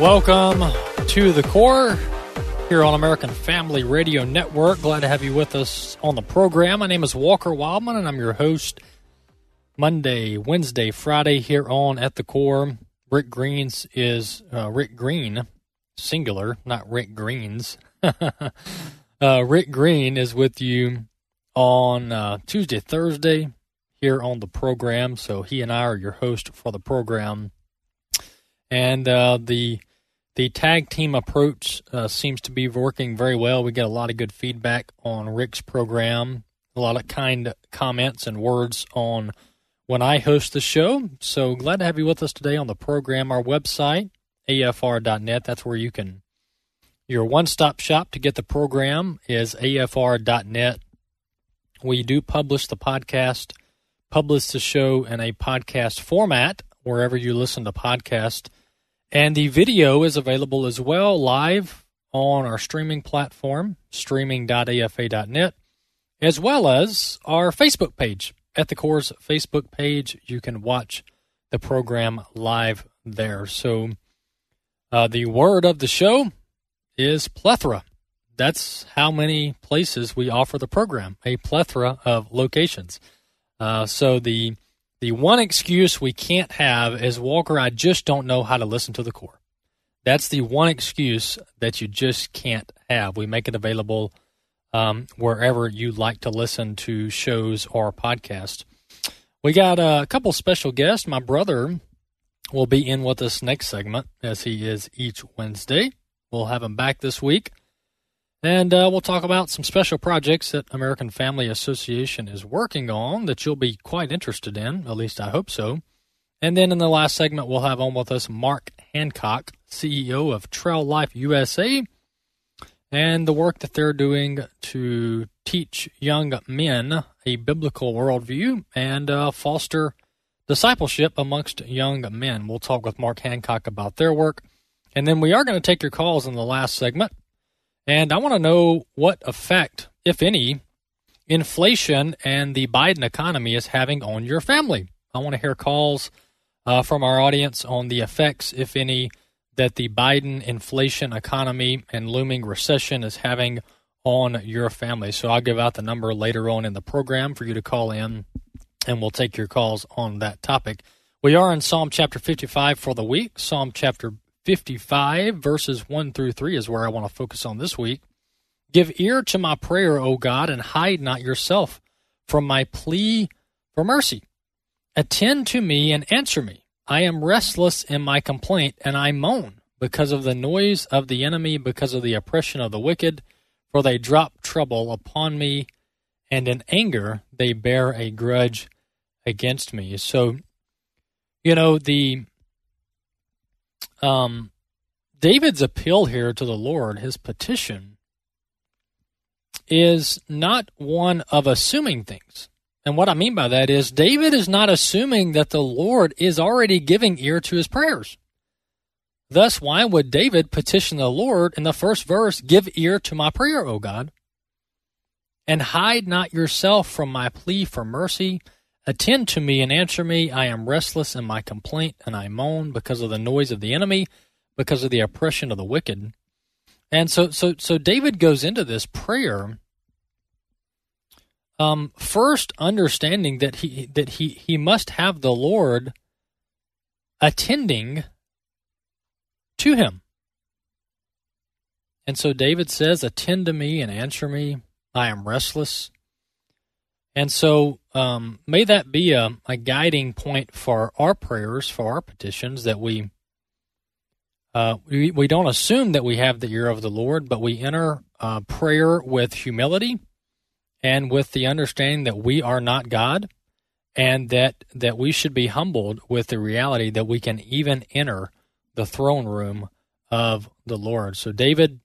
Welcome to the Core here on American Family Radio Network. Glad to have you with us on the program. My name is Walker Wildman, and I'm your host Monday, Wednesday, Friday here on At the Core. Rick Green's is Rick Green, singular, not Rick Green's. Rick Green is with you on Tuesday, Thursday here on the program. So he and I are your host for the program. And the tag team approach seems to be working very well. We get a lot of good feedback on Rick's program, a lot of kind comments and words on when I host the show. So glad to have you with us today on the program. Our website, afr.net, that's where you can, your one-stop shop to get the program is afr.net. We do publish the podcast, publish the show in a podcast format wherever you listen to podcasts. And the video is available as well live on our streaming platform, streaming.afa.net, as well as our Facebook page. At the Core's Facebook page, you can watch the program live there. So the word of the show is plethora. That's how many places we offer the program, a plethora of locations. So the one excuse we can't have is, Walker, I just don't know how to listen to the Core. That's the one excuse that you just can't have. We make it available wherever you like to listen to shows or podcasts. We got a couple special guests. My brother will be in with us next segment, as he is each Wednesday. We'll have him back this week. And we'll talk about some special projects that American Family Association is working on that you'll be quite interested in, at least I hope so. And then in the last segment, we'll have on with us Mark Hancock, CEO of Trail Life USA, and the work that they're doing to teach young men a biblical worldview and foster discipleship amongst young men. We'll talk with Mark Hancock about their work. And then we are going to take your calls in the last segment. And I want to know what effect, if any, inflation and the Biden economy is having on your family. I want to hear calls from our audience on the effects, if any, that the Biden inflation economy and looming recession is having on your family. So I'll give out the number later on in the program for you to call in, and we'll take your calls on that topic. We are in Psalm chapter 55 for the week. Psalm chapter 55, verses 1 through 3 is where I want to focus on this week. Give ear to my prayer, O God, and hide not yourself from my plea for mercy. Attend to me and answer me. I am restless in my complaint, and I moan because of the noise of the enemy, because of the oppression of the wicked, for they drop trouble upon me, and in anger they bear a grudge against me. So, you know, the David's appeal here to the Lord, his petition, is not one of assuming things. And what I mean by that is David is not assuming that the Lord is already giving ear to his prayers. Thus, why would David petition the Lord in the first verse, give ear to my prayer, O God, and hide not yourself from my plea for mercy. Attend to me and answer me. I am restless in my complaint, and I moan because of the noise of the enemy, because of the oppression of the wicked. And so David goes into this prayer first understanding that he must have the Lord attending to him. And so David says, attend to me and answer me. I am restless. And so may that be a guiding point for our prayers, for our petitions, that we don't assume that we have the ear of the Lord, but we enter prayer with humility, and with the understanding that we are not God, and that we should be humbled with the reality that we can even enter the throne room of the Lord. So David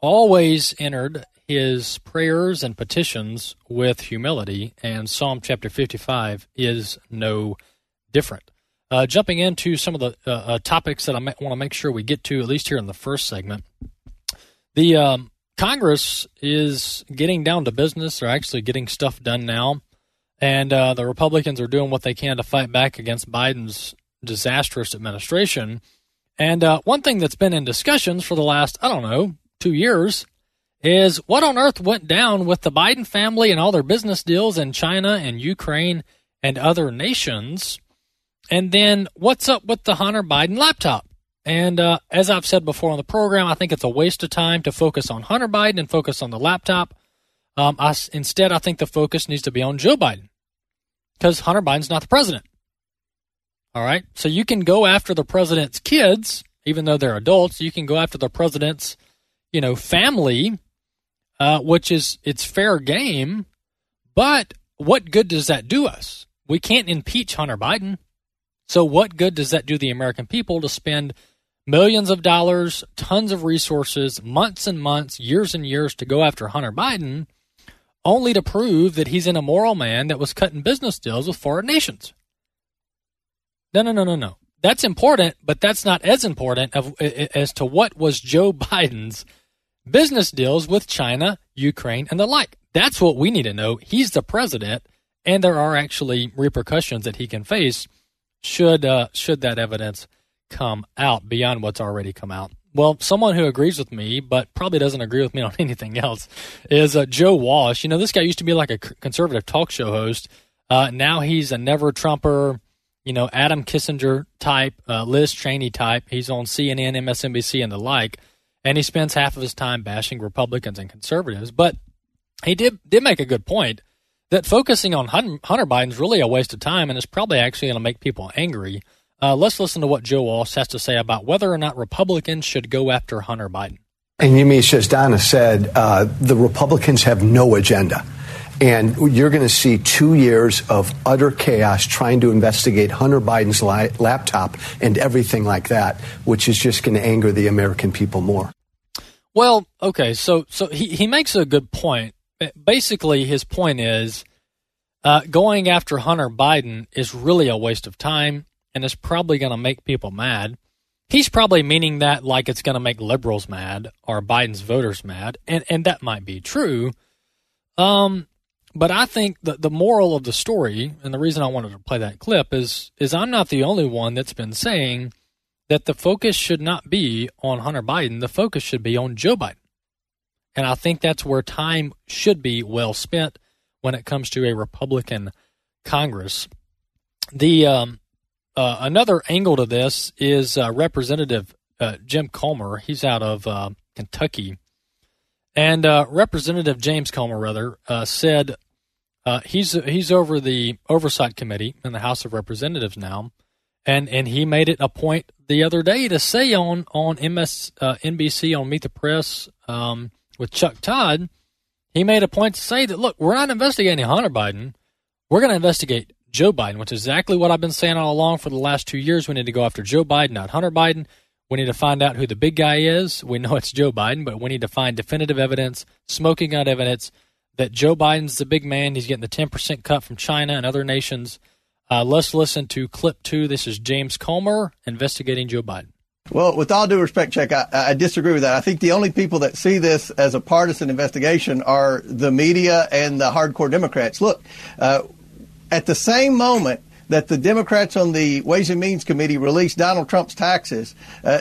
always entered his prayers and petitions with humility, and Psalm chapter 55 is no different. Jumping into some of the topics that I want to make sure we get to, at least here in the first segment, the Congress is getting down to business. They're actually getting stuff done now, and the Republicans are doing what they can to fight back against Biden's disastrous administration. And one thing that's been in discussions for the last, 2 years is what on earth went down with the Biden family and all their business deals in China and Ukraine and other nations, and then what's up with the Hunter Biden laptop? And as I've said before on the program, I think it's a waste of time to focus on Hunter Biden and focus on the laptop. Instead, I think the focus needs to be on Joe Biden, because Hunter Biden's not the president. All right? So you can go after the president's kids, even though they're adults. You can go after the president's, family, which is, it's fair game, but what good does that do us? We can't impeach Hunter Biden. So what good does that do the American people to spend millions of dollars, tons of resources, months and months, years and years to go after Hunter Biden, only to prove that he's an immoral man that was cutting business deals with foreign nations? No. That's important, but that's not as important as to what was Joe Biden's business deals with China, Ukraine, and the like. That's what we need to know. He's the president, and there are actually repercussions that he can face should that evidence come out beyond what's already come out. Well, someone who agrees with me, but probably doesn't agree with me on anything else, is Joe Walsh. This guy used to be like a conservative talk show host. Now he's a never-Trumper, Adam Kissinger type, Liz Cheney type. He's on CNN, MSNBC, and the like, and he spends half of his time bashing Republicans and conservatives. But he did make a good point, that focusing on Hunter Biden's really a waste of time, and it's probably actually going to make people angry. Let's listen to what Joe Walsh has to say about whether or not Republicans should go after Hunter Biden. And Yemi Shizdana said the Republicans have no agenda. And you're going to see 2 years of utter chaos trying to investigate Hunter Biden's laptop and everything like that, which is just going to anger the American people more. Well, okay, so he makes a good point. Basically, his point is going after Hunter Biden is really a waste of time, and it's probably going to make people mad. He's probably meaning that like it's going to make liberals mad or Biden's voters mad, and that might be true. But I think the moral of the story, and the reason I wanted to play that clip, is I'm not the only one that's been saying that the focus should not be on Hunter Biden. The focus should be on Joe Biden. And I think that's where time should be well spent when it comes to a Republican Congress. The another angle to this is Representative Jim Comer. He's out of Kentucky. And Representative James Comer, said he's over the Oversight Committee in the House of Representatives now, and he made it a point the other day to say on MSNBC, on Meet the Press, with Chuck Todd, he made a point to say that, look, we're not investigating Hunter Biden. We're going to investigate Joe Biden, which is exactly what I've been saying all along for the last 2 years. We need to go after Joe Biden, not Hunter Biden. We need to find out who the big guy is. We know it's Joe Biden, but we need to find definitive evidence, smoking gun evidence, that Joe Biden's the big man. He's getting the 10% cut from China and other nations. Let's listen to clip 2. This is James Comer investigating Joe Biden. Well, with all due respect, Chuck, I disagree with that. I think the only people that see this as a partisan investigation are the media and the hardcore Democrats. Look, at the same moment that the Democrats on the Ways and Means Committee released Donald Trump's taxes,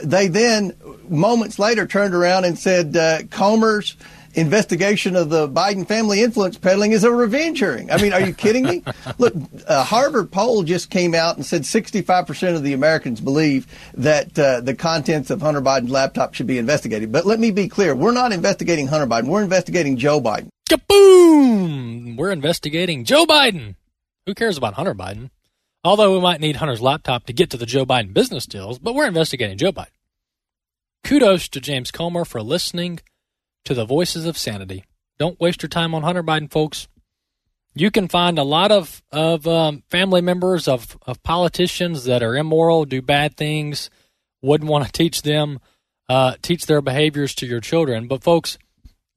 they then, moments later, turned around and said Comer's investigation of the Biden family influence peddling is a revenge hearing. I mean, are you kidding me? Look, a Harvard poll just came out and said 65% of the Americans believe that the contents of Hunter Biden's laptop should be investigated. But let me be clear. We're not investigating Hunter Biden. We're investigating Joe Biden. Kaboom! We're investigating Joe Biden. Who cares about Hunter Biden? Although we might need Hunter's laptop to get to the Joe Biden business deals, but we're investigating Joe Biden. Kudos to James Comer for listening to the voices of sanity. Don't waste your time on Hunter Biden, folks. You can find a lot of family members of politicians that are immoral, do bad things, wouldn't want to teach their behaviors to your children. But folks,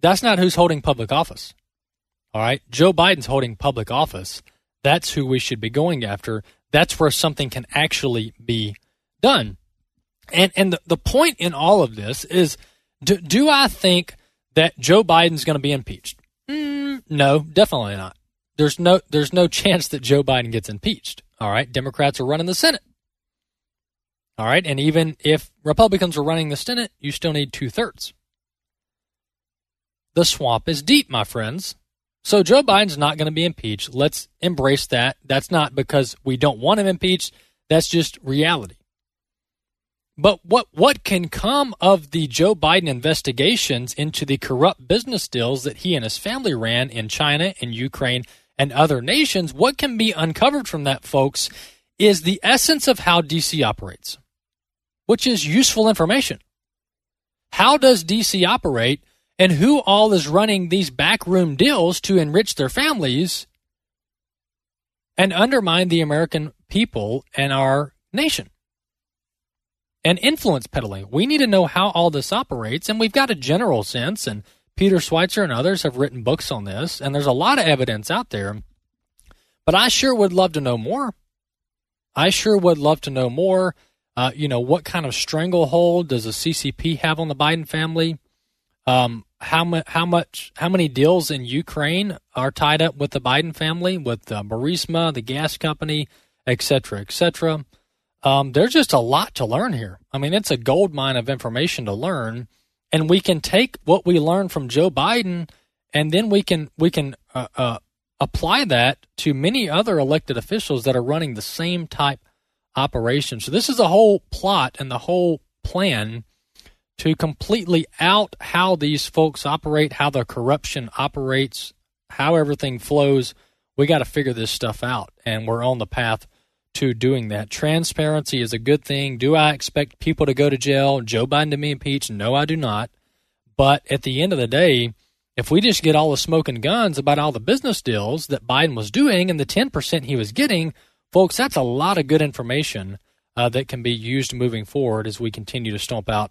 that's not who's holding public office. All right. Joe Biden's holding public office. That's who we should be going after. That's where something can actually be done. And the point in all of this is, do I think that Joe Biden's going to be impeached? No, definitely not. There's no chance that Joe Biden gets impeached. All right. Democrats are running the Senate. All right. And even if Republicans are running the Senate, you still need 2/3. The swamp is deep, my friends. So Joe Biden's not going to be impeached. Let's embrace that. That's not because we don't want him impeached. That's just reality. But what can come of the Joe Biden investigations into the corrupt business deals that he and his family ran in China and Ukraine and other nations? What can be uncovered from that, folks, is the essence of how D.C. operates, which is useful information. How does D.C. operate, and who all is running these backroom deals to enrich their families and undermine the American people and our nation? And influence peddling. We need to know how all this operates, and we've got a general sense, and Peter Schweitzer and others have written books on this, and there's a lot of evidence out there. But I sure would love to know more. I sure would love to know more. What kind of stranglehold does the CCP have on the Biden family? How many deals in Ukraine are tied up with the Biden family, with Burisma, the gas company, et cetera, et cetera. There's just a lot to learn here. I mean, it's a gold mine of information to learn, and we can take what we learn from Joe Biden, and then we can apply that to many other elected officials that are running the same type operation. So this is the whole plot and the whole plan to completely out how these folks operate, how the corruption operates, how everything flows. We got to figure this stuff out, and we're on the path to doing that. Transparency is a good thing. Do I expect people to go to jail, Joe Biden to be impeached? No, I do not. But at the end of the day, if we just get all the smoke and guns about all the business deals that Biden was doing and the 10% he was getting, folks, that's a lot of good information that can be used moving forward as we continue to stomp out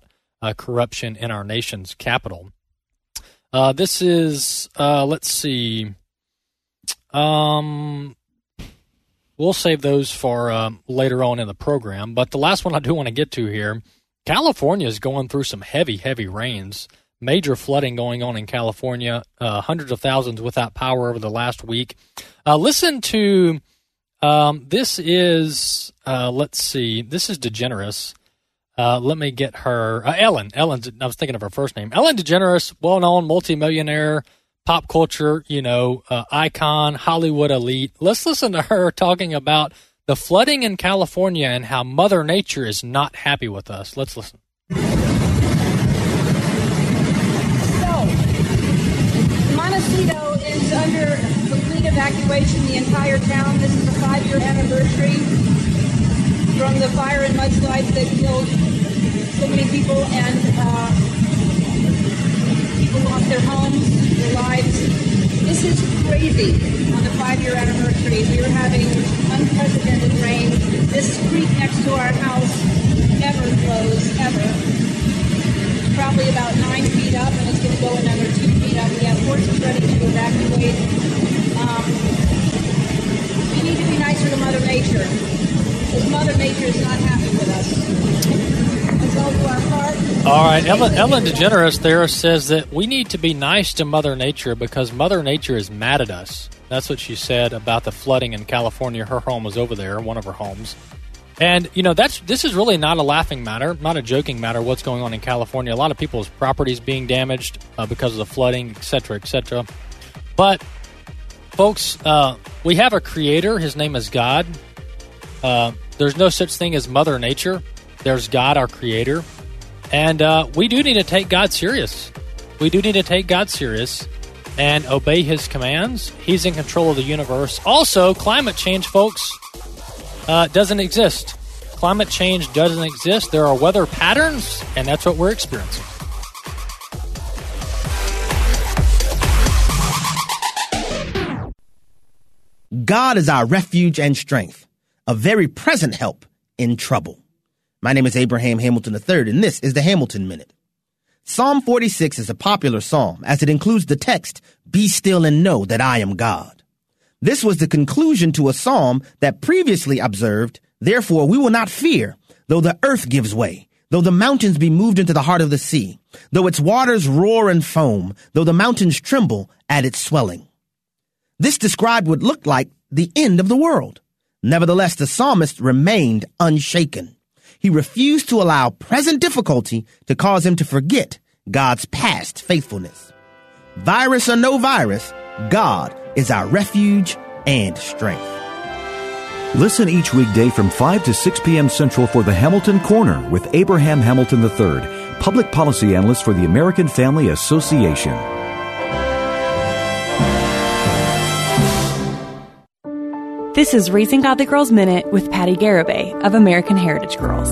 corruption in our nation's capital. This is, let's see, we'll save those for later on in the program. But the last one I do want to get to here, California is going through some heavy, heavy rains. Major flooding going on in California. Hundreds of thousands without power over the last week. Listen to this is, let's see, this is DeGeneres. Let me get her. Ellen. I was thinking of her first name. Ellen DeGeneres, well-known multimillionaire, pop culture, icon, Hollywood elite. Let's listen to her talking about the flooding in California and how Mother Nature is not happy with us. Let's listen. So, Montecito is under complete evacuation, the entire town. This is the 5-year anniversary from the fire and mudslides that killed so many people, and people lost their homes, lives. This is crazy. On the 5-year anniversary, we are having unprecedented rain. This creek next to our house never flows, ever. It's probably about 9 feet up, and it's going to go another 2 feet up. We have horses ready to evacuate. We need to be nicer to Mother Nature, because Mother Nature is not happy with us. All right, Ellen DeGeneres there says that we need to be nice to Mother Nature because Mother Nature is mad at us. That's what she said about the flooding in California. Her home was over there, one of her homes. And, this is really not a laughing matter, not a joking matter, what's going on in California. A lot of people's properties being damaged because of the flooding, et cetera, et cetera. But, folks, we have a creator. His name is God. There's no such thing as Mother Nature. There's God, our creator, and we do need to take God serious. We do need to take God serious and obey his commands. He's in control of the universe. Also, climate change, folks, doesn't exist. Climate change doesn't exist. There are weather patterns, and that's what we're experiencing. God is our refuge and strength, a very present help in trouble. My name is Abraham Hamilton III, and this is the Hamilton Minute. Psalm 46 is a popular psalm, as it includes the text, "Be still and know that I am God." This was the conclusion to a psalm that previously observed, "Therefore we will not fear, though the earth gives way, though the mountains be moved into the heart of the sea, though its waters roar and foam, though the mountains tremble at its swelling." This described what looked like the end of the world. Nevertheless, the psalmist remained unshaken. He refused to allow present difficulty to cause him to forget God's past faithfulness. Virus or no virus, God is our refuge and strength. Listen each weekday from 5 to 6 p.m. Central for the Hamilton Corner with Abraham Hamilton III, public policy analyst for the American Family Association. This is Raising Godly Girls Minute with Patty Garibay of American Heritage Girls.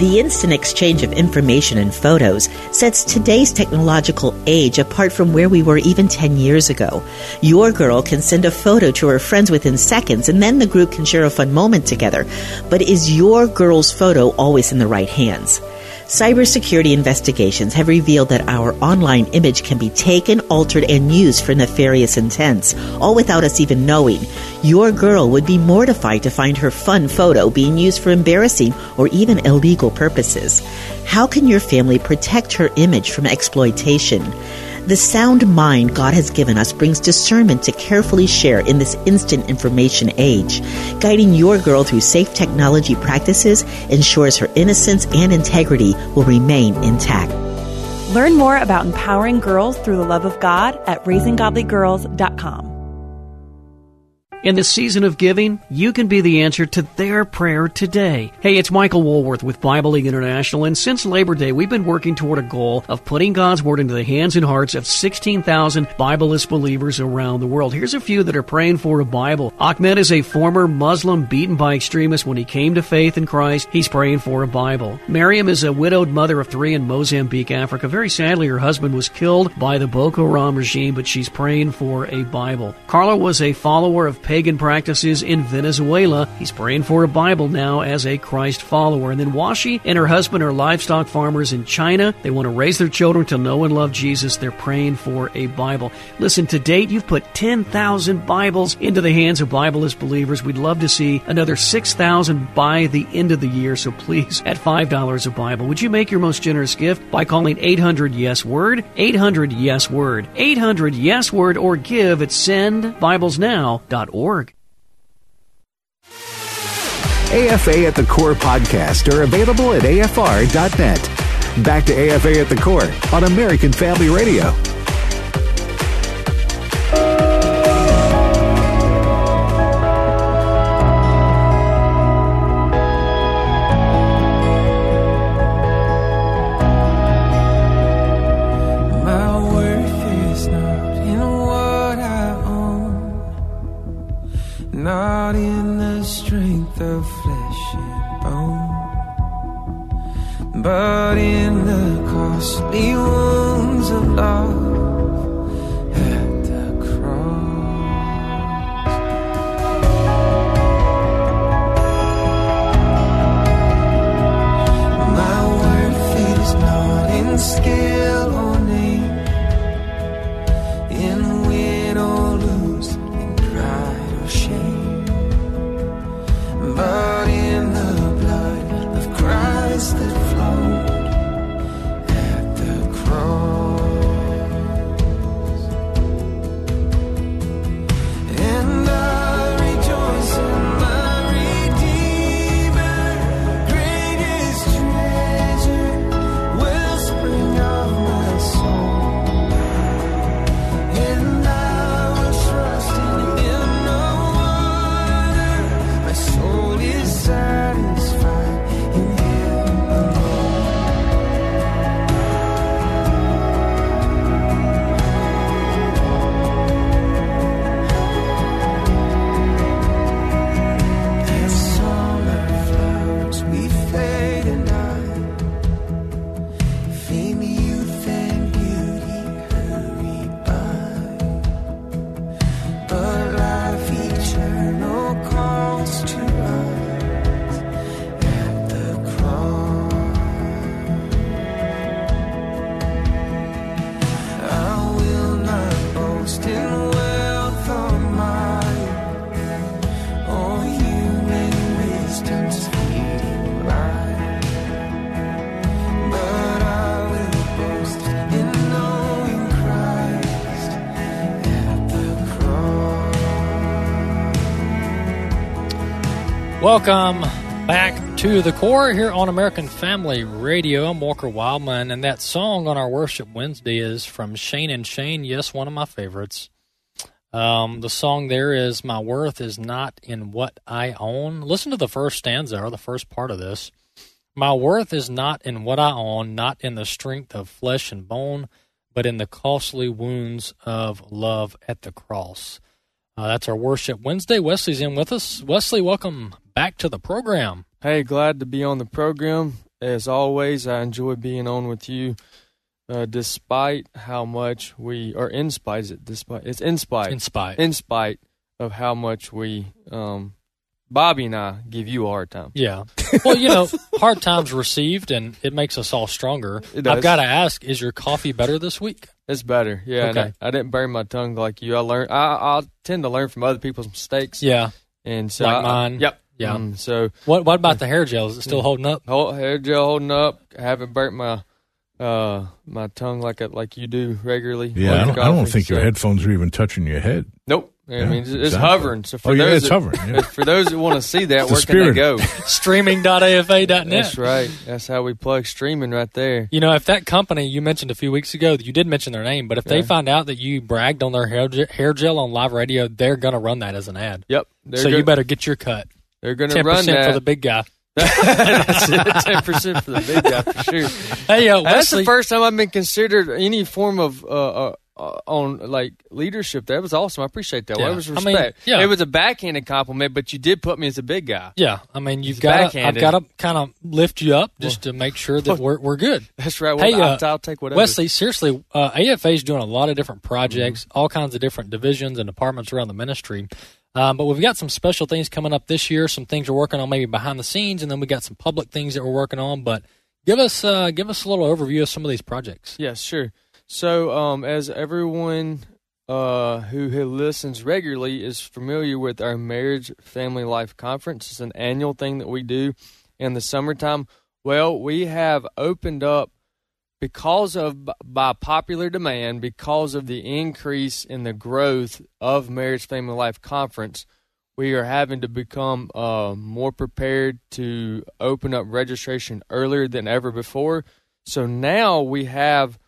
The instant exchange of information and photos sets today's technological age apart from where we were even 10 years ago. Your girl can send a photo to her friends within seconds, and then the group can share a fun moment together. But is your girl's photo always in the right hands? Cybersecurity investigations have revealed that our online image can be taken, altered, and used for nefarious intents, all without us even knowing. Your girl would be mortified to find her fun photo being used for embarrassing or even illegal purposes. How can your family protect her image from exploitation? The sound mind God has given us brings discernment to carefully share in this instant information age. Guiding your girl through safe technology practices ensures her innocence and integrity will remain intact. Learn more about empowering girls through the love of God at raisinggodlygirls.com. In this season of giving, you can be the answer to their prayer today. Hey, it's Michael Woolworth with Bible League International, and since Labor Day, we've been working toward a goal of putting God's Word into the hands and hearts of 16,000 Bibleist believers around the world. Here's a few that are praying for a Bible. Ahmed is a former Muslim beaten by extremists when he came to faith in Christ. He's praying for a Bible. Mariam is a widowed mother of three in Mozambique, Africa. Very sadly, her husband was killed by the Boko Haram regime, but she's praying for a Bible. Carla was a follower of pagan practices in Venezuela. He's praying for a Bible now as a Christ follower. And then Washi and her husband are livestock farmers in China. They want to raise their children to know and love Jesus. They're praying for a Bible. Listen, to date, you've put 10,000 Bibles into the hands of Bibleist believers. We'd love to see another 6,000 by the end of the year, so please, at $5 a Bible, would you make your most generous gift by calling 800-YES-WORD, 800-YES-WORD, 800-YES-WORD, or give at sendbiblesnow.org. AFA at the Core podcast are available at AFR.net. Back to AFA at the Core on American Family Radio. But in the costly wounds of love at the cross, my worth is not in skill or name, in win or lose, in pride or shame, but in the blood of Christ that flowed at the cross. Welcome back to The Core here on American Family Radio. I'm Walker Wildman, and that song on our Worship Wednesday is from Shane and Shane. Yes, one of my favorites. The song there is My Worth Is Not in What I Own. Listen to the first stanza or the first part of this. My worth is not in what I own, not in the strength of flesh and bone, but in the costly wounds of love at the cross. That's our Worship Wednesday. Wesley's in with us. Wesley, welcome back to the program. Hey, glad to be on the program. As always, I enjoy being on with you, despite how much we, or in spite, is it despite? It's in spite. In spite. In spite of how much we, Bobby and I give you a hard time. Yeah. Well, you know, hard times received, and it makes us all stronger. It does. I've got to ask, is your coffee better this week? It's better, yeah. Okay. I didn't burn my tongue like you. I tend to learn from other people's mistakes. Yeah. And so like mine. Yep. Yeah. So what about the hair gel? Is it still holding up? Hair gel holding up. I haven't burnt my my tongue like you do regularly. Yeah. I don't think your headphones are even touching your head. Nope. Yeah, I mean, it's exactly. Hovering. So for those it's hovering. Yeah. For those that want to see that, where can they go? streaming.afa.net. That's right. That's how we plug streaming right there. You know, if that company you mentioned a few weeks ago, you did mention their name, but if they find out that you bragged on their hair gel on live radio, they're going to run that as an ad. Yep. So you better get your cut. They're going to run that. 10% for the big guy. That's it. 10% for the big guy, for sure. Hey, Wesley, that's the first time I've been considered any form of on like leadership. That was awesome. I appreciate that. Yeah. Well, it was respect. I mean, it was a backhanded compliment, but you did put me as a big guy. Yeah, I mean, I've got to kind of lift you up just to make sure that we're good. That's right. Well, hey, I'll take whatever. Wesley, seriously, AFA is doing a lot of different projects, all kinds of different divisions and departments around the ministry. But we've got some special things coming up this year. Some things we're working on, maybe behind the scenes, and then we got some public things that we're working on. But give us a little overview of some of these projects. Yes, sure. So, as everyone who listens regularly is familiar with our Marriage Family Life Conference, it's an annual thing that we do in the summertime. Well, we have opened up by popular demand, because of the increase in the growth of Marriage Family Life Conference, we are having to become more prepared to open up registration earlier than ever before. So now we have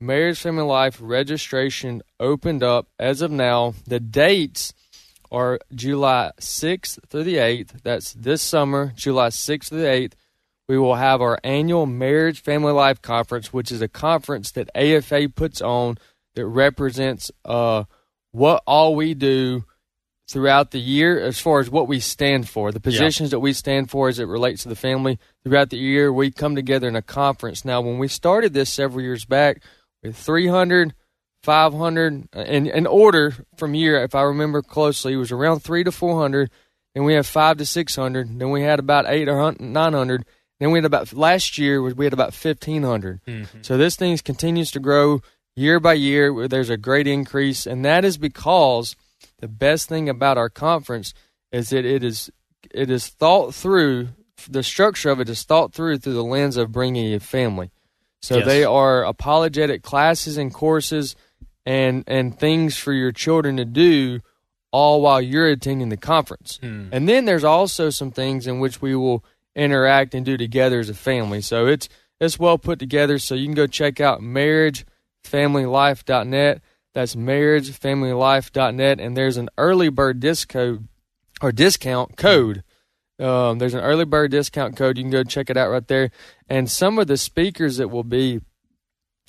Marriage Family Life registration opened up as of now. The dates are July 6th through the 8th. That's this summer, July 6th through the 8th. We will have our annual Marriage Family Life Conference, which is a conference that AFA puts on that represents what all we do throughout the year as far as what we stand for, the positions that we stand for as it relates to the family. Throughout the year, we come together in a conference. Now, when we started this several years back, with 300, 500, in order from year, if I remember closely, it was around 300 to 400, then we had 500 to 600, then we had about 800 or 900, then we had about, last year we had about 1,500. Mm-hmm. So this thing continues to grow year by year. There's a great increase, and that is because the best thing about our conference is that it is thought through. The structure of it is thought through the lens of bringing a family. So they are apologetic classes and courses and things for your children to do, all while you're attending the conference. Mm. And then there's also some things in which we will interact and do together as a family. So it's well put together. So you can go check out marriagefamilylife.net. That's marriagefamilylife.net. And there's an early bird discount code. There's an early bird discount code. You can go check it out right there. And some of the speakers that will be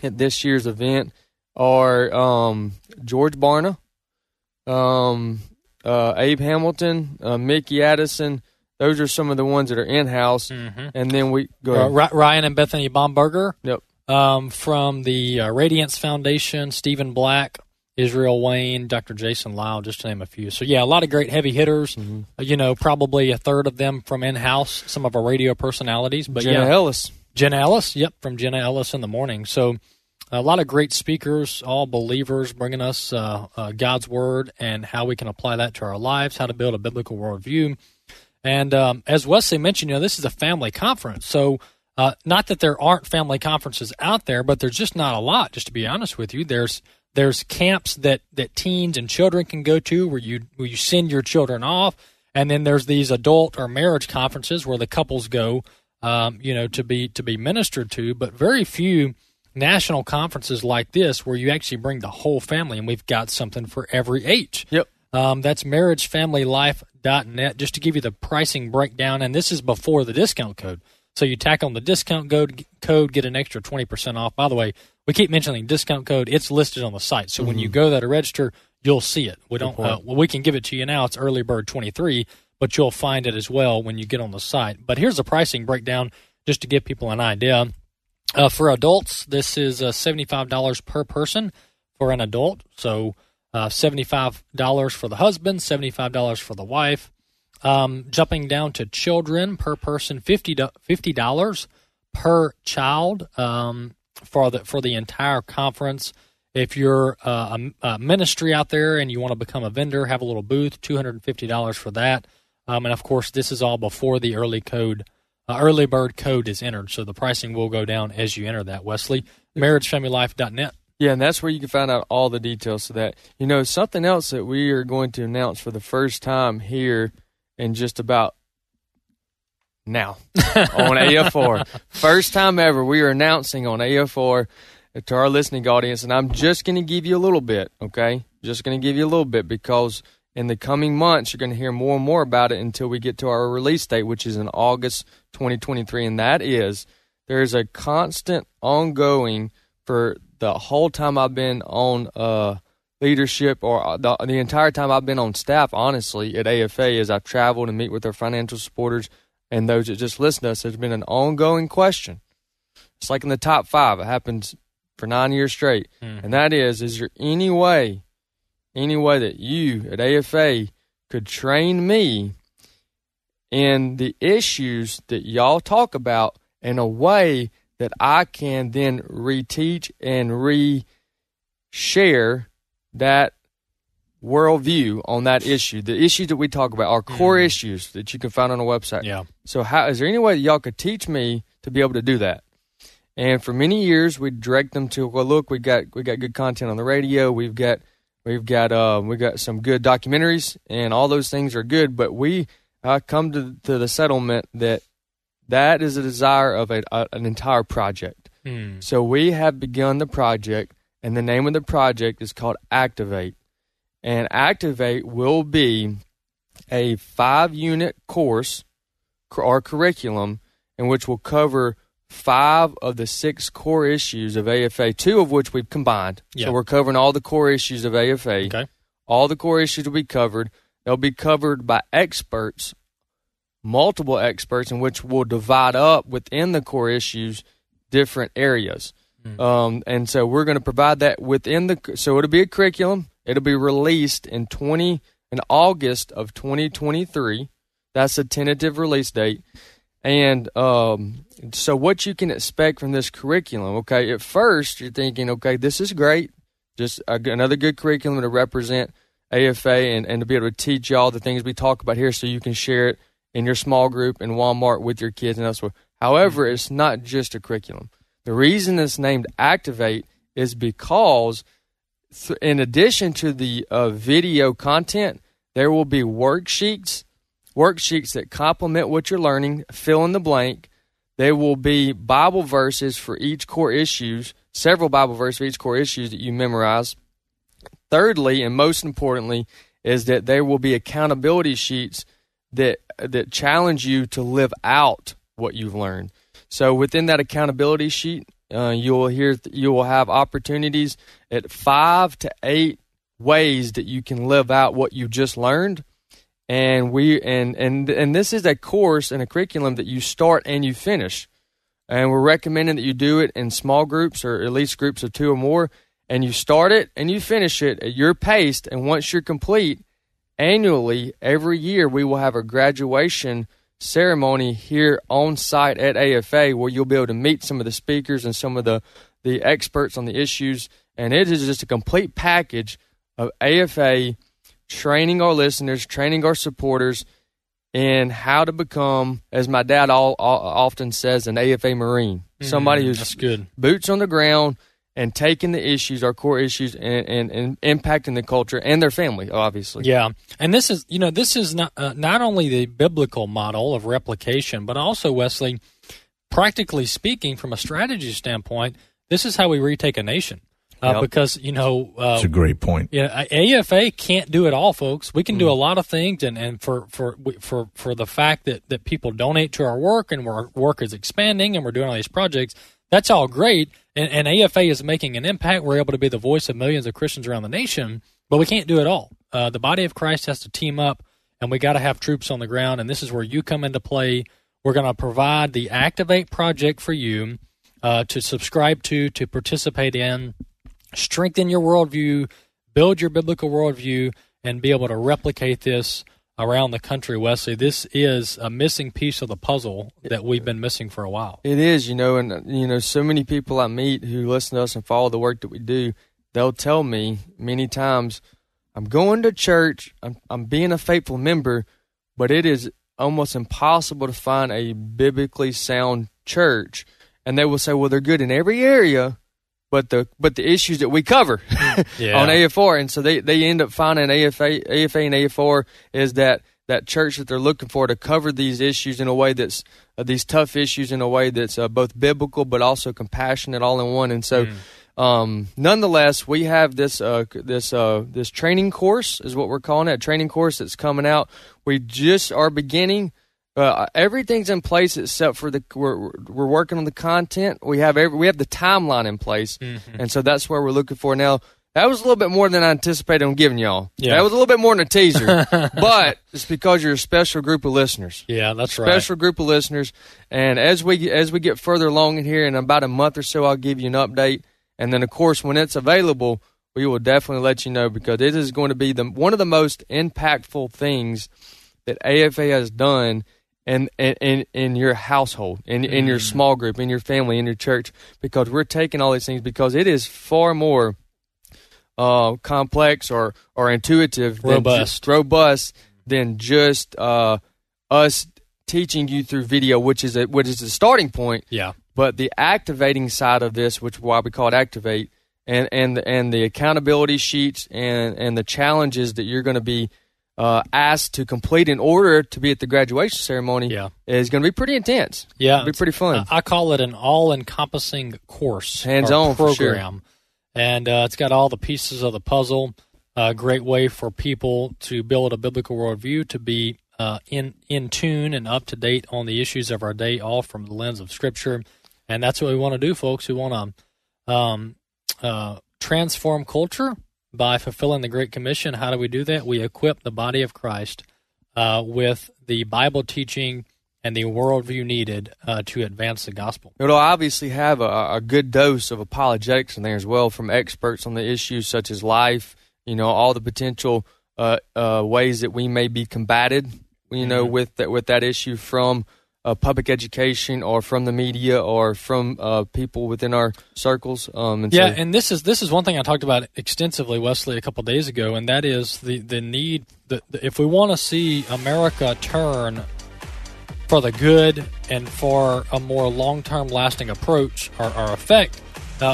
at this year's event are George Barna, Abe Hamilton, Mickey Addison. Those are some of the ones that are in-house. Mm-hmm. And then we go ahead. Ryan and Bethany Bomberger. Yep. From the Radiance Foundation, Stephen Black, Israel Wayne, Dr. Jason Lyle, just to name a few. So, yeah, a lot of great heavy hitters. Mm-hmm. You know, probably a third of them from in-house, some of our radio personalities. But Jenna Ellis. Jenna Ellis, yep, from Jenna Ellis in the morning. So a lot of great speakers, all believers, bringing us God's Word and how we can apply that to our lives, how to build a biblical worldview. And as Wesley mentioned, you know, this is a family conference. So not that there aren't family conferences out there, but there's just not a lot, just to be honest with you. There's camps that teens and children can go to where you send your children off, And then there's these adult or marriage conferences where the couples go, to be ministered to. But very few national conferences like this where you actually bring the whole family, and we've got something for every age. Yep. That's marriagefamilylife.net, just to give you the pricing breakdown. And this is before the discount code. So you tack on the discount code, get an extra 20% off. By the way, we keep mentioning discount code. It's listed on the site. So when you go there to register, you'll see it. We don't. Well, we can give it to you now. It's early bird 23, but you'll find it as well when you get on the site. But here's the pricing breakdown just to give people an idea. For adults, this is $75 per person for an adult. So $75 for the husband, $75 for the wife. Jumping down to children per person, $50 per child for the entire conference. If you're a ministry out there and you want to become a vendor, have a little booth, $250 for that. And of course, this is all before the early bird code is entered, so the pricing will go down as you enter that. Wesley, marriagefamilylife.net. Yeah, and that's where you can find out all the details of that. You know, something else that we are going to announce for the first time here in just about now on AF4. First time ever, we are announcing on AF4 to our listening audience, and I'm just going to give you a little bit, okay? Just going to give you a little bit, because in the coming months, you're going to hear more and more about it until we get to our release date, which is in August 2023, and that is there is a constant ongoing for the whole time I've been on leadership, or the entire time I've been on staff, honestly, at AFA, as I've traveled and meet with our financial supporters and those that just listen to us, there's been an ongoing question. It's like in the top five. It happens for 9 years straight. Mm. And that is there any way that you at AFA could train me in the issues that y'all talk about in a way that I can then reteach and re-share that worldview on that issue? The issues that we talk about are core issues that you can find on our website. Yeah. So is there any way that y'all could teach me to be able to do that? And for many years, we direct them to, well, look, we got good content on the radio. We've got some good documentaries, and all those things are good. But we come to the settlement that is a desire of an entire project. Mm. So we have begun the project, and the name of the project is called Activate. And Activate will be a 5-unit course or curriculum in which will cover 5 of the 6 core issues of AFA, 2 of which we've combined. Yeah. So we're covering all the core issues of AFA. Okay. All the core issues will be covered. They'll be covered by experts, multiple experts, in which we'll divide up within the core issues different areas. Mm-hmm. And so we're going to provide that within so it'll be a curriculum. It'll be released in August of 2023. That's a tentative release date. And so what you can expect from this curriculum, okay, at first you're thinking, okay, this is great, just another good curriculum to represent AFA and to be able to teach y'all the things we talk about here so you can share it in your small group, in Walmart, with your kids and elsewhere. However, it's not just a curriculum. The reason it's named Activate is because in addition to the video content, there will be worksheets that complement what you're learning, fill in the blank. There will be Bible verses for each core issues, several Bible verses for each core issues that you memorize. Thirdly, and most importantly, is that there will be accountability sheets that challenge you to live out what you've learned. So within that accountability sheet, you will have opportunities at 5 to 8 ways that you can live out what you just learned. And we this is a course and a curriculum that you start and you finish. And we're recommending that you do it in small groups, or at least groups of 2 or more. And you start it and you finish it at your pace. And once you're complete, annually, every year, we will have a graduation ceremony here on site at AFA, where you'll be able to meet some of the speakers and some of the experts on the issues. And it is just a complete package of AFA training our listeners, training our supporters in how to become, as my dad often says, an AFA Marine. Somebody who's boots on the ground and taking the issues, our core issues, and impacting the culture and their family, obviously. Yeah, and this is, you know, this is not only the biblical model of replication, but also, Wesley, practically speaking, from a strategy standpoint, this is how we retake a nation. Yep. Because, you know... it's a great point. Yeah, AFA can't do it all, folks. We can do a lot of things, and for the fact that people donate to our work and our work is expanding and we're doing all these projects, that's all great, and AFA is making an impact. We're able to be the voice of millions of Christians around the nation, but we can't do it all. The body of Christ has to team up, and we got to have troops on the ground, and this is where you come into play. We're going to provide the Activate project for you to subscribe to participate in, strengthen your worldview, build your biblical worldview, and be able to replicate this around the country, Wesley. This is a missing piece of the puzzle that we've been missing for a while. It is, you know, and, you know, so many people I meet who listen to us and follow the work that we do, they'll tell me many times, I'm going to church, I'm being a faithful member, but it is almost impossible to find a biblically sound church. And they will say, well, they're good in every area, but the issues that we cover on AFR, and so they end up finding AFA and AFR is that church that they're looking for to cover these issues in a way that's these tough issues in a way that's both biblical but also compassionate all in one. And so, nonetheless, we have this training course is what we're calling it, a training course that's coming out. We just are beginning. Everything's in place except for we're working on the content. We have the timeline in place, and so that's where we're looking for now. That was a little bit more than I anticipated on giving y'all. Yeah. That was a little bit more than a teaser, but it's because you're a special group of listeners. Yeah, that's right. Special group of listeners, and as we get further along in here, in about a month or so, I'll give you an update, and then of course when it's available, we will definitely let you know, because it is going to be one of the most impactful things that AFA has done. And in your household, in your small group, in your family, in your church, because we're taking all these things, because it is far more complex or intuitive, robust than just us teaching you through video, which is the starting point. Yeah. But the activating side of this, which is why we call it Activate, and the accountability sheets and the challenges that you're going to be asked to complete in order to be at the graduation ceremony is going to be pretty intense. Yeah. It'll be pretty fun. I call it an all-encompassing course. Hands-on program. Sure. And it's got all the pieces of the puzzle. A great way for people to build a biblical worldview, to be in tune and up to date on the issues of our day, all from the lens of Scripture. And that's what we want to do, folks. We want to transform culture by fulfilling the Great Commission. How do we do that? We equip the body of Christ with the Bible teaching and the worldview needed to advance the gospel. It'll obviously have a good dose of apologetics in there as well, from experts on the issues such as life, you know, all the potential ways that we may be combated, you know, with that issue from public education or from the media or from people within our circles. And this is one thing I talked about extensively, Wesley, a couple of days ago, and that is the need that if we want to see America turn for the good and for a more long-term lasting approach or effect,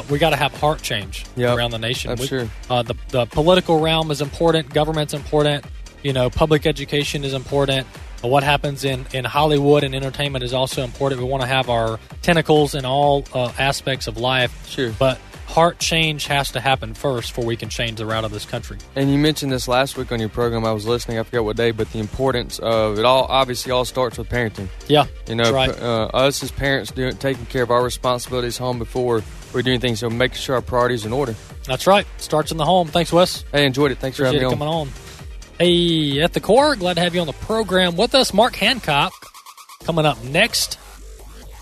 we got to have heart change around the nation. The political realm is important. Government's important. You know, public education is important. What happens in Hollywood and entertainment is also important. We want to have our tentacles in all aspects of life. Sure. But heart change has to happen first before we can change the route of this country. And you mentioned this last week on your program. I was listening. I forget what day, but the importance of it all obviously all starts with parenting. Yeah, you know, that's right. Us as parents taking care of our responsibilities home before we do anything, so making sure our priorities in order. That's right. Starts in the home. Thanks, Wes. Hey, enjoyed it. Thanks for having me on. Hey, at the core, glad to have you on the program with us. Mark Hancock coming up next,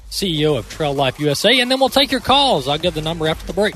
CEO of Trail Life USA, and then we'll take your calls. I'll give the number after the break.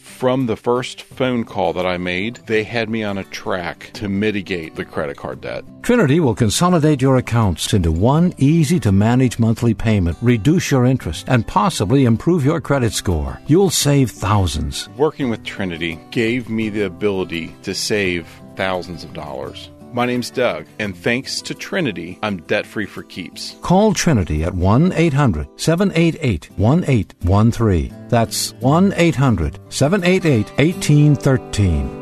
From the first phone call that I made, they had me on a track to mitigate the credit card debt. Trinity will consolidate your accounts into one easy-to-manage monthly payment, reduce your interest, and possibly improve your credit score. You'll save thousands. Working with Trinity gave me the ability to save thousands of dollars. My name's Doug, and thanks to Trinity, I'm debt-free for keeps. Call Trinity at 1-800-788-1813. That's 1-800-788-1813.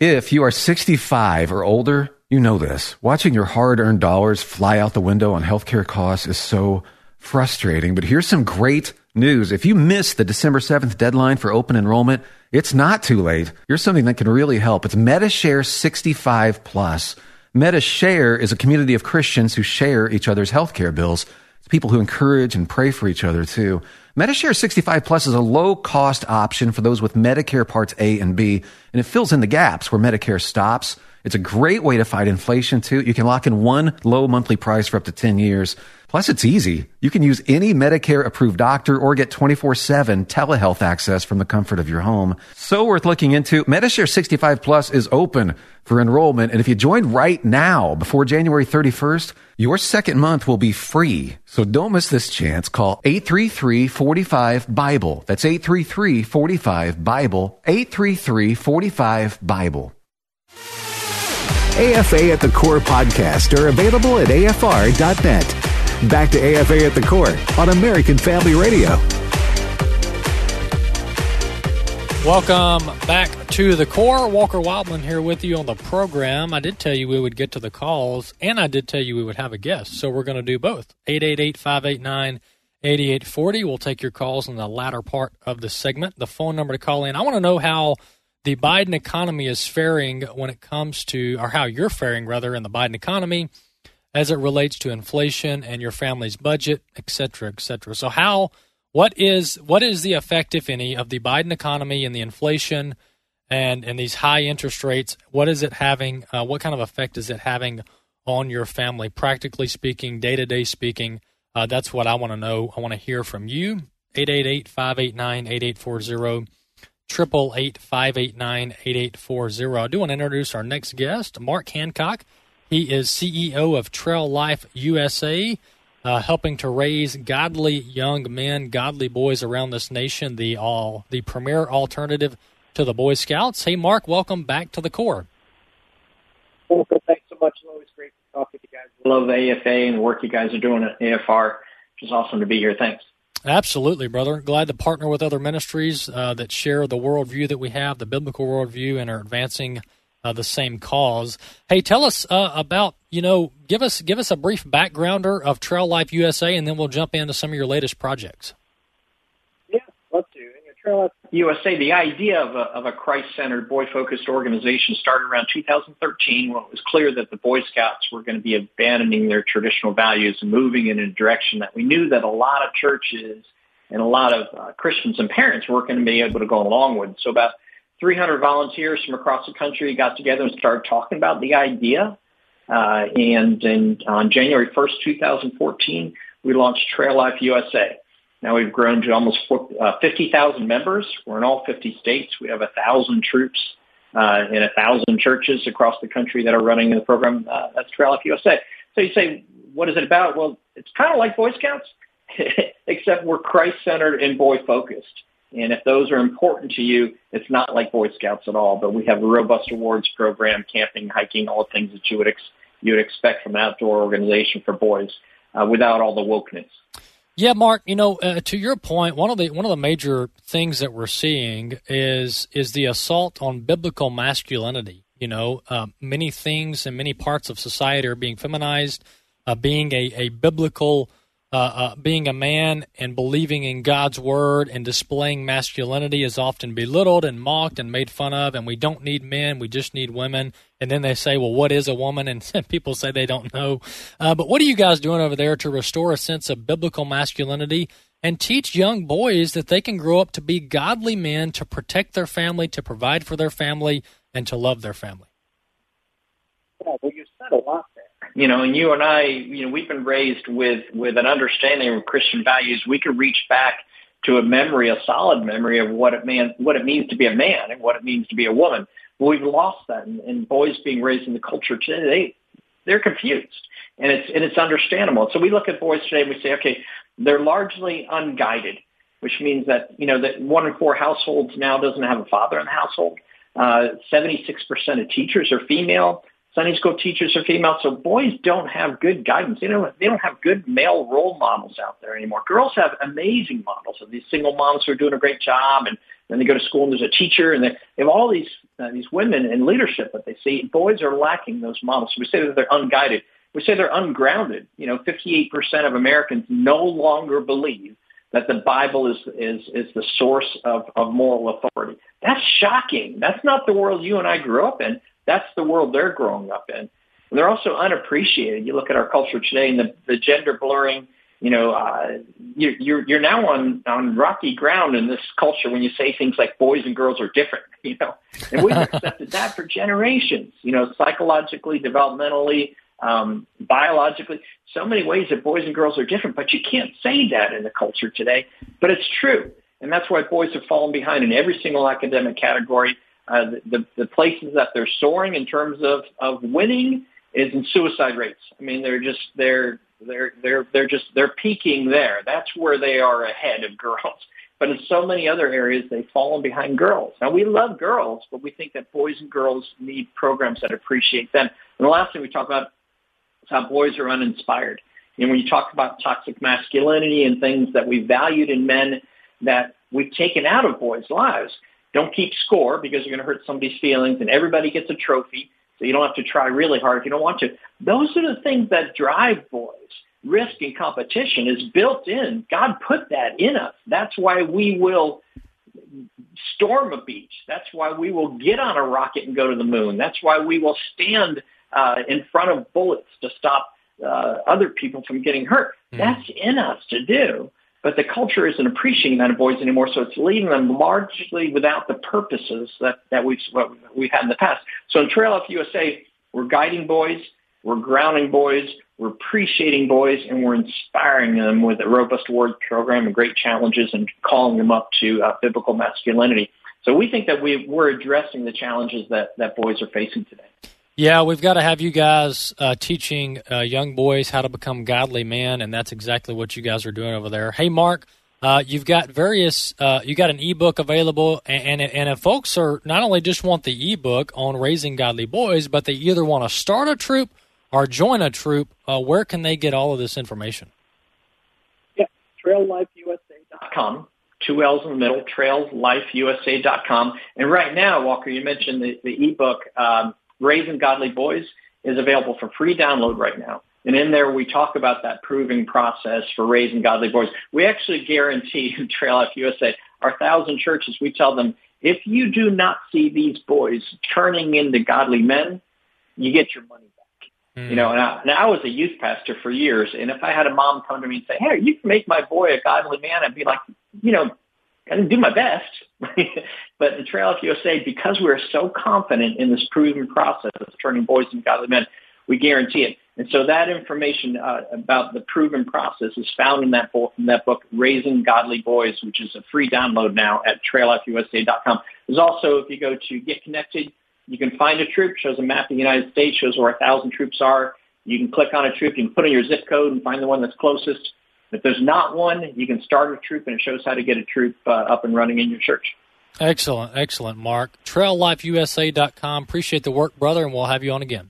If you are 65 or older, you know this. Watching your hard-earned dollars fly out the window on healthcare costs is so frustrating. But here's some great news. If you missed the December 7th deadline for open enrollment, it's not too late. Here's something that can really help. It's MediShare 65 Plus. MediShare is a community of Christians who share each other's healthcare bills. It's people who encourage and pray for each other, too. MediShare 65 Plus is a low-cost option for those with Medicare Parts A and B, and it fills in the gaps where Medicare stops. It's a great way to fight inflation, too. You can lock in one low monthly price for up to 10 years. Plus, it's easy. You can use any Medicare-approved doctor or get 24/7 telehealth access from the comfort of your home. So worth looking into. MediShare 65 Plus is open for enrollment, and if you join right now, before January 31st, your second month will be free. So don't miss this chance. Call 833-45-BIBLE. That's 833-45-BIBLE. 833-45-BIBLE. AFA at the Core podcasts are available at afr.net. Back to AFA at the Core on American Family Radio. Welcome back to the Core. Walker Wildman here with you on the program. I did tell you we would get to the calls, and I did tell you we would have a guest, so we're going to do both. 888-589-8840. We'll take your calls in the latter part of the segment. The phone number to call in. I want to know how the Biden economy is faring when it comes to, or how you're faring, rather, in the Biden economy, as it relates to inflation and your family's budget, et cetera, et cetera. So what is the effect, if any, of the Biden economy and the inflation and these high interest rates? What is it having? What kind of effect is it having on your family, practically speaking, day-to-day speaking? That's what I want to know. I want to hear from you. 888-589-8840, 888-589-8840. I do want to introduce our next guest, Mark Hancock. He is CEO of Trail Life USA, helping to raise godly young men, godly boys around this nation, the premier alternative to the Boy Scouts. Hey, Mark, welcome back to the Core. Well, thanks so much. It's always great to talk with you guys. I love AFA and the work you guys are doing at AFR, which is awesome to be here. Thanks. Absolutely, brother. Glad to partner with other ministries that share the worldview that we have, the biblical worldview, and are advancing the same cause. Hey, tell us about, give us a brief backgrounder of Trail Life USA, and then we'll jump into some of your latest projects. Yeah, love to. Trail Life USA, the idea of a Christ-centered, boy-focused organization started around 2013 when it was clear that the Boy Scouts were going to be abandoning their traditional values and moving in a direction that we knew that a lot of churches and a lot of Christians and parents weren't going to be able to go along with. So about 300 volunteers from across the country got together and started talking about the idea. And on January 1st, 2014, we launched Trail Life USA. Now we've grown to almost 50,000 members. We're in all 50 states. We have 1,000 troops in 1,000 churches across the country that are running the program. That's Trail Life USA. So you say, what is it about? Well, it's kind of like Boy Scouts, except we're Christ-centered and boy-focused. And if those are important to you, it's not like Boy Scouts at all. But we have a robust awards program, camping, hiking, all the things that you would expect from an outdoor organization for boys without all the wokeness. Yeah, Mark, you know, to your point, one of the major things that we're seeing is the assault on biblical masculinity. You know, many things and many parts of society are being feminized, being a biblical being a man and believing in God's word and displaying masculinity is often belittled and mocked and made fun of, and we don't need men, we just need women. And then they say, well, what is a woman? And people say they don't know. But what are you guys doing over there to restore a sense of biblical masculinity and teach young boys that they can grow up to be godly men, to protect their family, to provide for their family, and to love their family? Yeah, well, you said a lot. You know, and you and I, you know, we've been raised with an understanding of Christian values. We could reach back to a memory, a solid memory of what it means to be a man and what it means to be a woman. Well, we've lost that, and boys being raised in the culture today, they're confused, and it's understandable. So we look at boys today and we say, okay, they're largely unguided, which means that, you know, that 1 in 4 households now doesn't have a father in the household. 76% of teachers are female. Sunday school teachers are female, so boys don't have good guidance. They don't have good male role models out there anymore. Girls have amazing models of these single moms who are doing a great job, and then they go to school and there's a teacher, and they have all these women in leadership that they see. Boys are lacking those models. So we say that they're unguided. We say they're ungrounded. You know, 58% of Americans no longer believe that the Bible is the source of moral authority. That's shocking. That's not the world you and I grew up in. That's the world they're growing up in. And they're also unappreciated. You look at our culture today and the gender blurring, you know, you're now on rocky ground in this culture when you say things like boys and girls are different, you know. And we've accepted that for generations, you know, psychologically, developmentally, biologically, so many ways that boys and girls are different, but you can't say that in the culture today. But it's true. And that's why boys have fallen behind in every single academic category. The places that they're soaring in terms of winning is in suicide rates. I mean, they're peaking there. That's where they are ahead of girls. But in so many other areas, they've fallen behind girls. Now, we love girls, but we think that boys and girls need programs that appreciate them. And the last thing we talk about is how boys are uninspired. And when you talk about toxic masculinity and things that we valued in men that we've taken out of boys' lives. Don't keep score because you're going to hurt somebody's feelings, and everybody gets a trophy, so you don't have to try really hard if you don't want to. Those are the things that drive boys. Risk and competition is built in. God put that in us. That's why we will storm a beach. That's why we will get on a rocket and go to the moon. That's why we will stand in front of bullets to stop other people from getting hurt. That's in us to do. But the culture isn't appreciating that in boys anymore, so it's leaving them largely without the purposes that we've had in the past. So in Trail Life USA, we're guiding boys, we're grounding boys, we're appreciating boys, and we're inspiring them with a robust award program and great challenges and calling them up to biblical masculinity. So we think that we're addressing the challenges that boys are facing today. Yeah, we've got to have you guys teaching young boys how to become godly men, and that's exactly what you guys are doing over there. Hey, Mark, you've got an ebook available, and if folks are not only just want the ebook on raising godly boys, but they either want to start a troop or join a troop, where can they get all of this information? Yeah, traillifeusa.com. 2 L's in the middle, traillifeusa.com. And right now, Walker, you mentioned the ebook. Raising Godly Boys is available for free download right now. And in there, we talk about that proving process for raising godly boys. We actually guarantee in Trail Life USA, our 1,000 churches, we tell them, if you do not see these boys turning into godly men, you get your money back. Mm-hmm. You know, and I was a youth pastor for years. And if I had a mom come to me and say, hey, you can make my boy a godly man, I'd be like, you know, I didn't do my best, but in Trail Life USA, because we're so confident in this proven process of turning boys into godly men, we guarantee it. And so that information about the proven process is found in that book, Raising Godly Boys, which is a free download now at traillifeusa.com. There's also, if you go to Get Connected, you can find a troop, shows a map of the United States, shows where 1,000 troops are. You can click on a troop, you can put in your zip code and find the one that's closest. If there's not one, you can start a troop, and it shows how to get a troop up and running in your church. Excellent, excellent, Mark. TrailLifeUSA.com. Appreciate the work, brother, and we'll have you on again.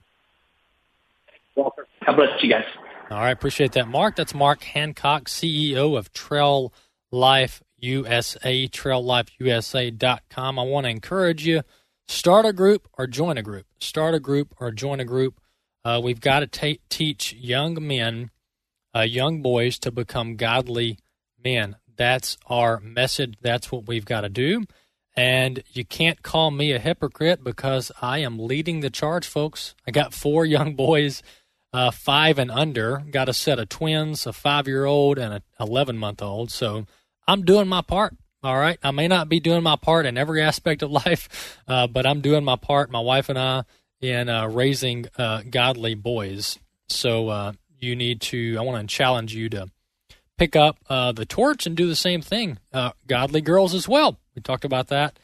Walker, God bless you guys. All right, appreciate that, Mark. That's Mark Hancock, CEO of Trail Life USA, TrailLifeUSA.com. I want to encourage you, start a group or join a group. Start a group or join a group. We've got to teach young men, young boys to become godly men. That's our message. That's what we've got to do. And you can't call me a hypocrite because I am leading the charge, folks. I got 4 young boys, 5 and under. Got a set of twins, a 5-year-old and an 11-month-old. So I'm doing my part, all right? I may not be doing my part in every aspect of life, but I'm doing my part, my wife and I, in raising godly boys. So, you need to, I want to challenge you to pick up the torch and do the same thing. Godly girls as well. We talked about that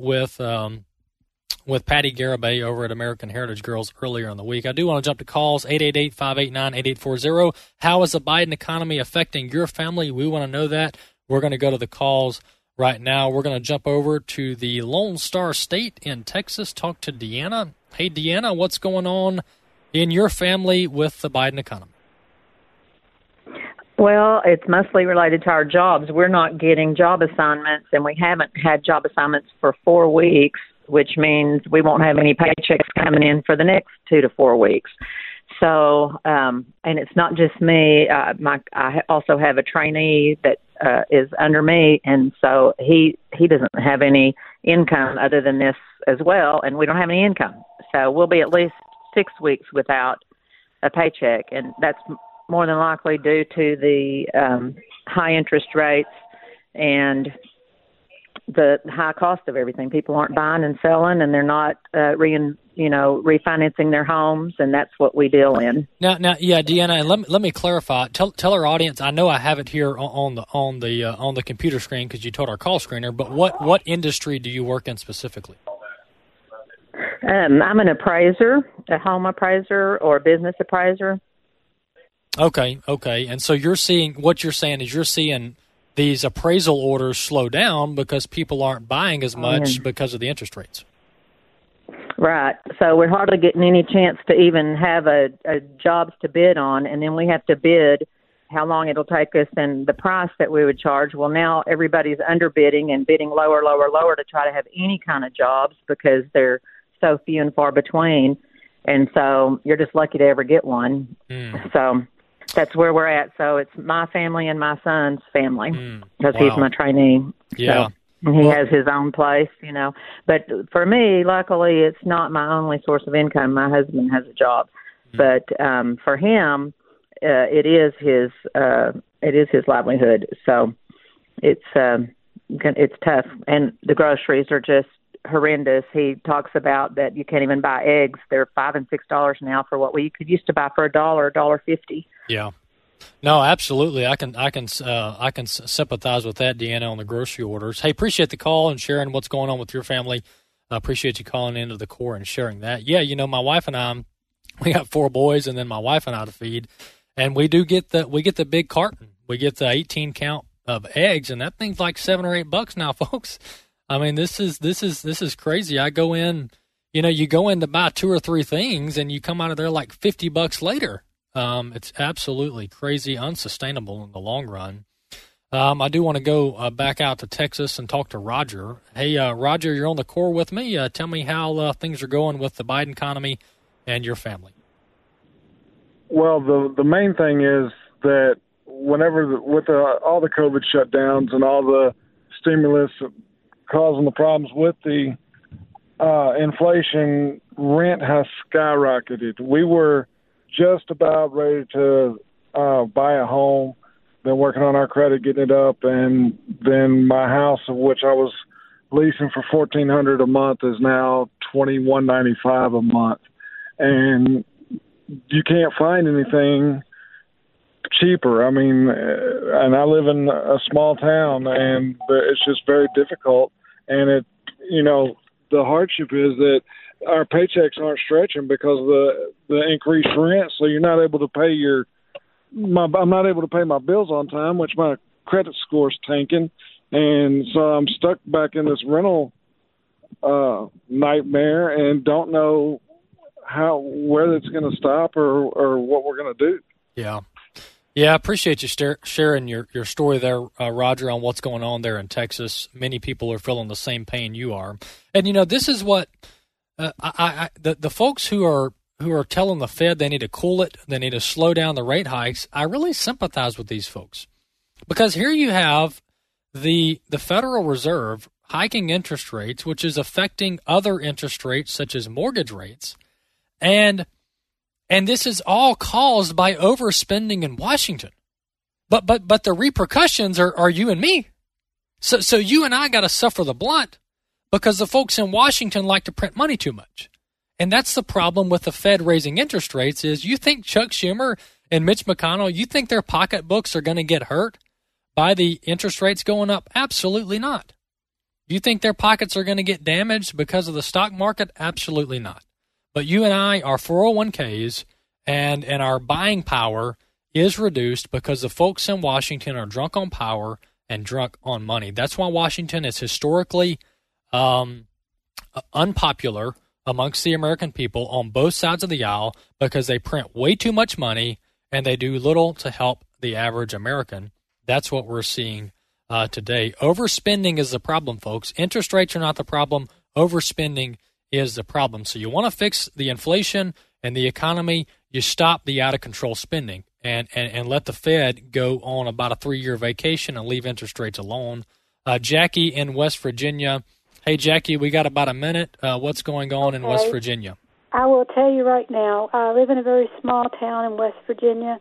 with Patty Garibay over at American Heritage Girls earlier in the week. I do want to jump to calls, 888-589-8840. How is the Biden economy affecting your family? We want to know that. We're going to go to the calls right now. We're going to jump over to the Lone Star State in Texas, talk to Deanna. Hey, Deanna, what's going on in your family with the Biden economy? Well, it's mostly related to our jobs. We're not getting job assignments, and we haven't had job assignments for 4 weeks, which means we won't have any paychecks coming in for the next 2 to 4 weeks. So, and it's not just me. I also have a trainee that is under me, and so he doesn't have any income other than this as well, and we don't have any income. So we'll be at least 6 weeks without a paycheck, and that's more than likely due to the high interest rates and the high cost of everything. People aren't buying and selling, and they're not refinancing their homes, and that's what we deal in. Now, yeah, Deanna, and let me clarify. Tell our audience. I know I have it here on the computer screen because you told our call screener. But what industry do you work in specifically? I'm an appraiser, a home appraiser or a business appraiser. Okay. And so you're saying these appraisal orders slow down because people aren't buying as much because of the interest rates. Right. So we're hardly getting any chance to even have a jobs to bid on, and then we have to bid how long it'll take us and the price that we would charge. Well, now everybody's underbidding and bidding lower to try to have any kind of jobs because they're so few and far between, and so you're just lucky to ever get one. Mm. So that's where we're at. So it's my family and my son's family because he's my trainee. Yeah, so he has his own place, you know. But for me, luckily, it's not my only source of income. My husband has a job, but for him, it is his livelihood. So it's tough, and the groceries are just horrendous. He talks about that you can't even buy eggs. They're $5 and $6 now for what we could used to buy for $1, $1.50. Yeah, no, absolutely. I can sympathize with that, Deanna, on the grocery orders. Hey, appreciate the call and sharing what's going on with your family. I appreciate you calling into the core and sharing that. Yeah, you know, my wife and I, we got 4 boys, and then my wife and I to feed, and we do get the big carton. We get the 18 count of eggs, and that thing's like $7 or $8 now, folks. I mean, this is crazy. I go in, you go in to buy 2 or 3 things, and you come out of there like $50 later. It's absolutely crazy, unsustainable in the long run. I do want to go back out to Texas and talk to Roger. Hey, Roger, you're on the core with me. Tell me how things are going with the Biden economy and your family. Well, the main thing is that all the COVID shutdowns and all the stimulus causing the problems with the inflation, rent has skyrocketed. We were just about ready to buy a home. Been working on our credit, getting it up, and then my house, of which I was leasing for $1,400 a month, is now $2,195 a month, and you can't find anything cheaper. I mean, and I live in a small town, and it's just very difficult. And it, you know, the hardship is that our paychecks aren't stretching because of the increased rent, so you're not able to pay your. I'm not able to pay my bills on time, which my credit score's tanking, and so I'm stuck back in this rental nightmare and don't know whether it's going to stop or what we're going to do. Yeah, I appreciate you sharing your story there, Roger, on what's going on there in Texas. Many people are feeling the same pain you are, and you know this is what the folks who are telling the Fed they need to cool it, they need to slow down the rate hikes. I really sympathize with these folks because here you have the Federal Reserve hiking interest rates, which is affecting other interest rates such as mortgage rates, and this is all caused by overspending in Washington. But the repercussions are you and me. So you and I got to suffer the blunt because the folks in Washington like to print money too much. And that's the problem with the Fed raising interest rates is you think Chuck Schumer and Mitch McConnell, you think their pocketbooks are going to get hurt by the interest rates going up? Absolutely not. You think their pockets are going to get damaged because of the stock market? Absolutely not. But you and I are 401ks, and our buying power is reduced because the folks in Washington are drunk on power and drunk on money. That's why Washington is historically unpopular amongst the American people on both sides of the aisle because they print way too much money and they do little to help the average American. That's what we're seeing today. Overspending is the problem, folks. Interest rates are not the problem. Overspending is the problem. So you want to fix the inflation and the economy, you stop the out-of-control spending and let the Fed go on about a 3-year vacation and leave interest rates alone. Jackie in West Virginia. Hey, Jackie, we got about a minute. What's going on in West Virginia? I will tell you right now, I live in a very small town in West Virginia,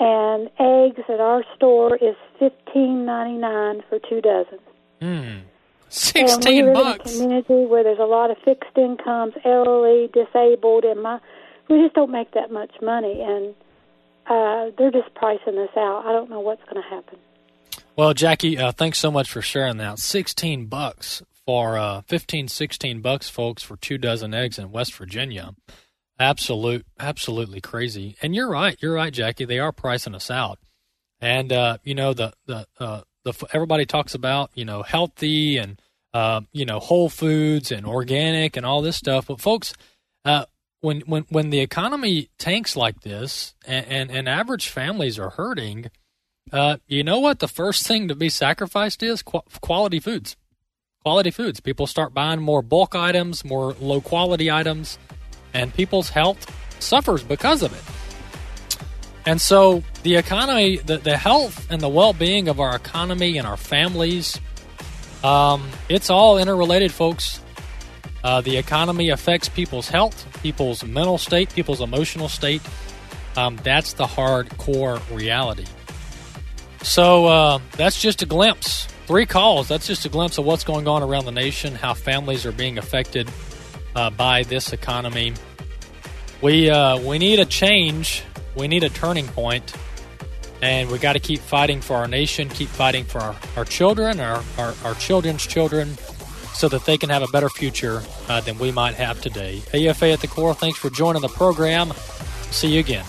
and eggs at our store is $15.99 for 2 dozen. $16. In a community where there's a lot of fixed incomes, elderly, disabled, and we just don't make that much money, and they're just pricing us out. I don't know what's going to happen. Well, Jackie, thanks so much for sharing that. $16 for $15, $16, folks, for 2 dozen eggs in West Virginia. Absolutely crazy. And you're right, Jackie. They are pricing us out, and you know everybody talks about, you know, healthy and, you know, whole foods and organic and all this stuff. But folks, when the economy tanks like this and average families are hurting, you know what? The first thing to be sacrificed is quality foods. Quality foods. People start buying more bulk items, more low quality items, and people's health suffers because of it. And so the economy, the health and the well-being of our economy and our families, it's all interrelated, folks. The economy affects people's health, people's mental state, people's emotional state. That's the hardcore reality. So that's just a glimpse. 3 calls. That's just a glimpse of what's going on around the nation, how families are being affected by this economy. We need a change. We need a turning point, and we got to keep fighting for our nation, keep fighting for our children, our children's children, so that they can have a better future than we might have today. AFA at the Core, thanks for joining the program. See you again.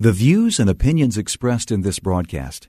The views and opinions expressed in this broadcast